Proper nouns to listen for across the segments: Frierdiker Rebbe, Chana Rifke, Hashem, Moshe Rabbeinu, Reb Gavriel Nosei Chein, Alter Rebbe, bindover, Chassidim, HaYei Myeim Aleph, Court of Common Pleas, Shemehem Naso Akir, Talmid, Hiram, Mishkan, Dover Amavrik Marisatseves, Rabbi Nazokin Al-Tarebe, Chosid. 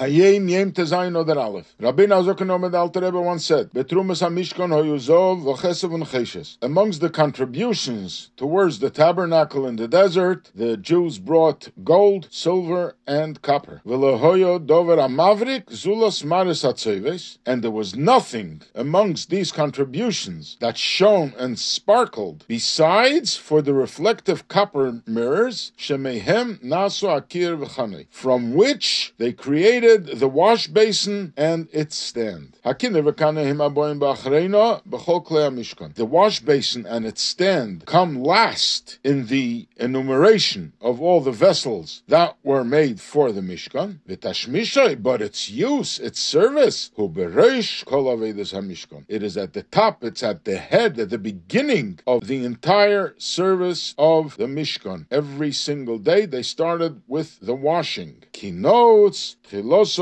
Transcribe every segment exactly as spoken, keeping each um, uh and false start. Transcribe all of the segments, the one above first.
HaYei Myeim Aleph. Rabbi Nazokin Al-Tarebe once said, amongst the contributions towards the tabernacle in the desert, the Jews brought gold, silver, and copper. Dover Amavrik Marisatseves. And there was nothing amongst these contributions that shone and sparkled, besides for the reflective copper mirrors, Shemehem Naso Akir, from which they created the wash basin and its stand. The wash basin and its stand come last in the enumeration of all the vessels that were made for the Mishkan, but its use, its service, it is at the top, it's at the head, at the beginning of the entire service of the Mishkan. Every single day they started with the washing. Keynotes, because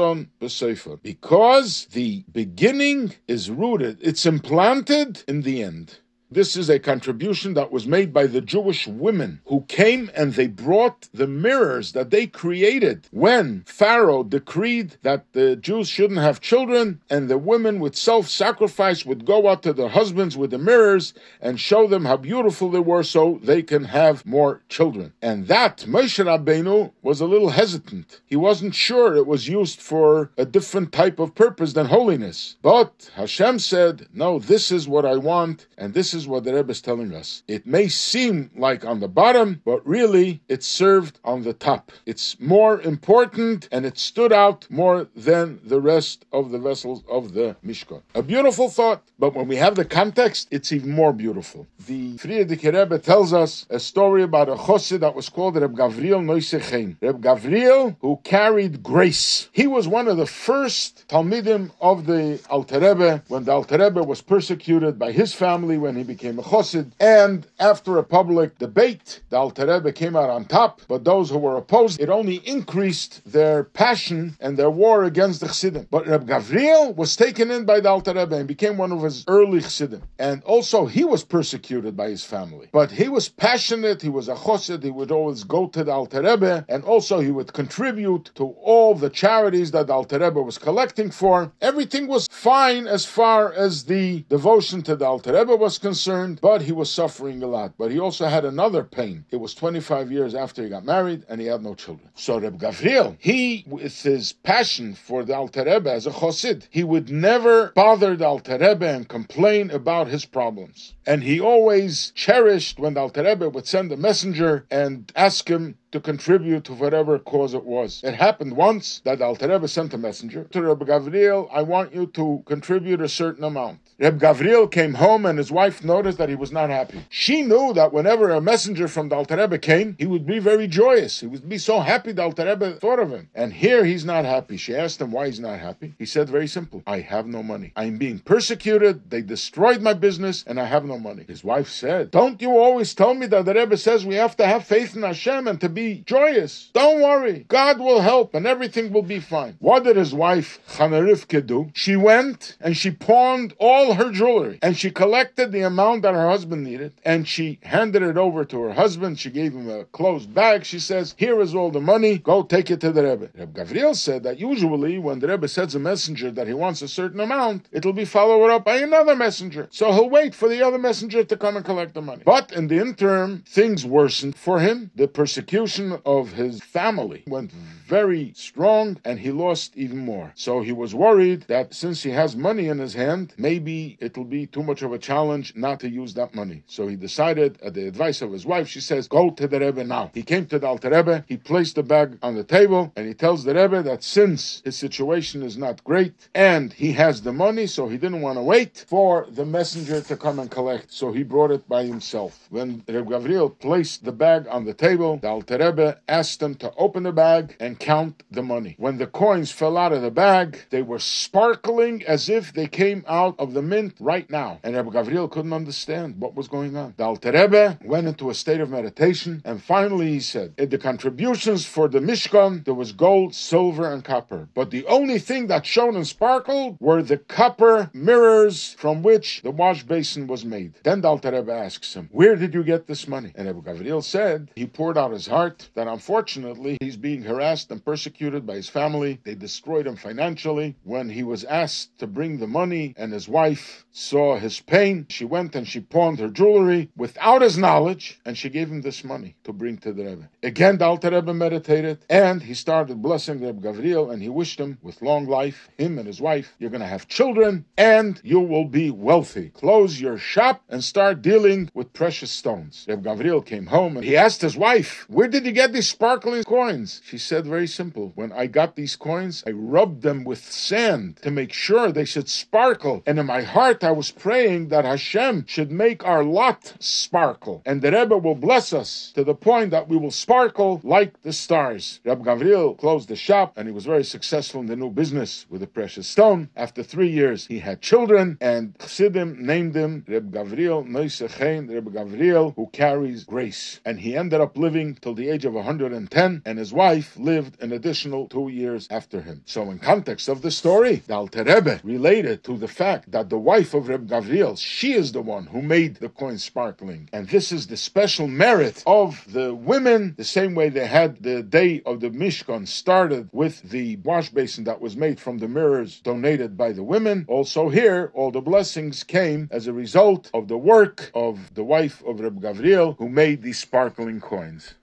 the beginning is rooted, it's implanted in the end. This is a contribution that was made by the Jewish women who came and they brought the mirrors that they created when Pharaoh decreed that the Jews shouldn't have children, and the women with self-sacrifice would go out to their husbands with the mirrors and show them how beautiful they were so they can have more children. And that Moshe Rabbeinu was a little hesitant. He wasn't sure it was used for a different type of purpose than holiness. But Hashem said, no, this is what I want, and this is This is what the Rebbe is telling us. It may seem like on the bottom, but really it's served on the top. It's more important and it stood out more than the rest of the vessels of the Mishkan. A beautiful thought, but when we have the context, it's even more beautiful. The Frierdiker Rebbe tells us a story about a Chosid that was called Reb Gavriel Nosei Chein. Reb Gavriel, who carried grace. He was one of the first Talmidim of the Alter Rebbe when the Alter Rebbe was persecuted by his family when he became a Chosid, and after a public debate, the Alter Rebbe came out on top, but those who were opposed, it only increased their passion and their war against the Chsidim. But Reb Gavriel was taken in by the Alter Rebbe and became one of his early Chsidim. And also he was persecuted by his family. But he was passionate, he was a Chosid, he would always go to the Alter Rebbe, and also he would contribute to all the charities that the Alter Rebbe was collecting for. Everything was fine as far as the devotion to the Alter Rebbe was concerned. concerned, but he was suffering a lot. But he also had another pain. It was twenty-five years after he got married and he had no children. So Reb Gavriel, he, with his passion for the Alter Rebbe as a Chosid, he would never bother the Alter Rebbe and complain about his problems. And he always cherished when the Alter Rebbe would send a messenger and ask him to contribute to whatever cause it was. It happened once that the Alter Rebbe sent a messenger to Reb Gavriel, I want you to contribute a certain amount. Reb Gavriel came home and his wife noticed that he was not happy. She knew that whenever a messenger from the Alter Rebbe came, he would be very joyous. He would be so happy the Alter Rebbe thought of him. And here he's not happy. She asked him why he's not happy. He said very simple, I have no money. I'm being persecuted, they destroyed my business, and I have no money. His wife said, don't you always tell me that the Rebbe says we have to have faith in Hashem and to be Be joyous. Don't worry. God will help and everything will be fine. What did his wife, Chana Rifke, do? She went and she pawned all her jewelry and she collected the amount that her husband needed and she handed it over to her husband. She gave him a closed bag. She says, here is all the money. Go take it to the Rebbe. Reb Gavriel said that usually when the Rebbe sends a messenger that he wants a certain amount, it'll be followed up by another messenger. So he'll wait for the other messenger to come and collect the money. But in the interim, things worsened for him. The persecution of his family went very strong and he lost even more. So he was worried that since he has money in his hand, maybe it'll be too much of a challenge not to use that money. So he decided, at the advice of his wife, she says, go to the Rebbe now. He came to the Alter Rebbe, he placed the bag on the table and he tells the Rebbe that since his situation is not great and he has the money, so he didn't want to wait for the messenger to come and collect. So he brought it by himself. When Reb Gavriel placed the bag on the table, the Alter Rebbe asked them to open the bag and count the money. When the coins fell out of the bag, they were sparkling as if they came out of the mint right now. And Reb Gavriel couldn't understand what was going on. The Alter Rebbe went into a state of meditation, and finally he said, in the contributions for the Mishkan, there was gold, silver, and copper. But the only thing that shone and sparkled were the copper mirrors from which the wash basin was made. Then the Alter Rebbe asks him, where did you get this money? And Reb Gavriel said, he poured out his heart part that unfortunately he's being harassed and persecuted by his family. They destroyed him financially. When he was asked to bring the money and his wife saw his pain, she went and she pawned her jewelry without his knowledge, and she gave him this money to bring to the Rebbe. Again, the Alter Rebbe meditated, and he started blessing Reb Gavriel, and he wished him with long life, him and his wife. You're going to have children, and you will be wealthy. Close your shop and start dealing with precious stones. Reb Gavriel came home, and he asked his wife, where did you get these sparkling coins? She said, very simple. When I got these coins, I rubbed them with sand to make sure they should sparkle. And in my heart, I was praying that Hashem should make our lot sparkle, and the Rebbe will bless us to the point that we will sparkle like the stars. Reb Gavriel closed the shop, and he was very successful in the new business with the precious stone. After three years, he had children, and Chassidim named him Reb Gavriel Nosei Chein, Reb Gavriel, who carries grace. And he ended up living till the age of one hundred ten, and his wife lived an additional two years after him. So in context of the story, the Alter Rebbe related to the fact that the wife of Reb Gavriel, she is the one who made the coin sparkling. And this is the special merit of the women, the same way they had the day of the Mishkan started with the wash basin that was made from the mirrors donated by the women. Also here, all the blessings came as a result of the work of the wife of Reb Gavriel, who made these sparkling coins.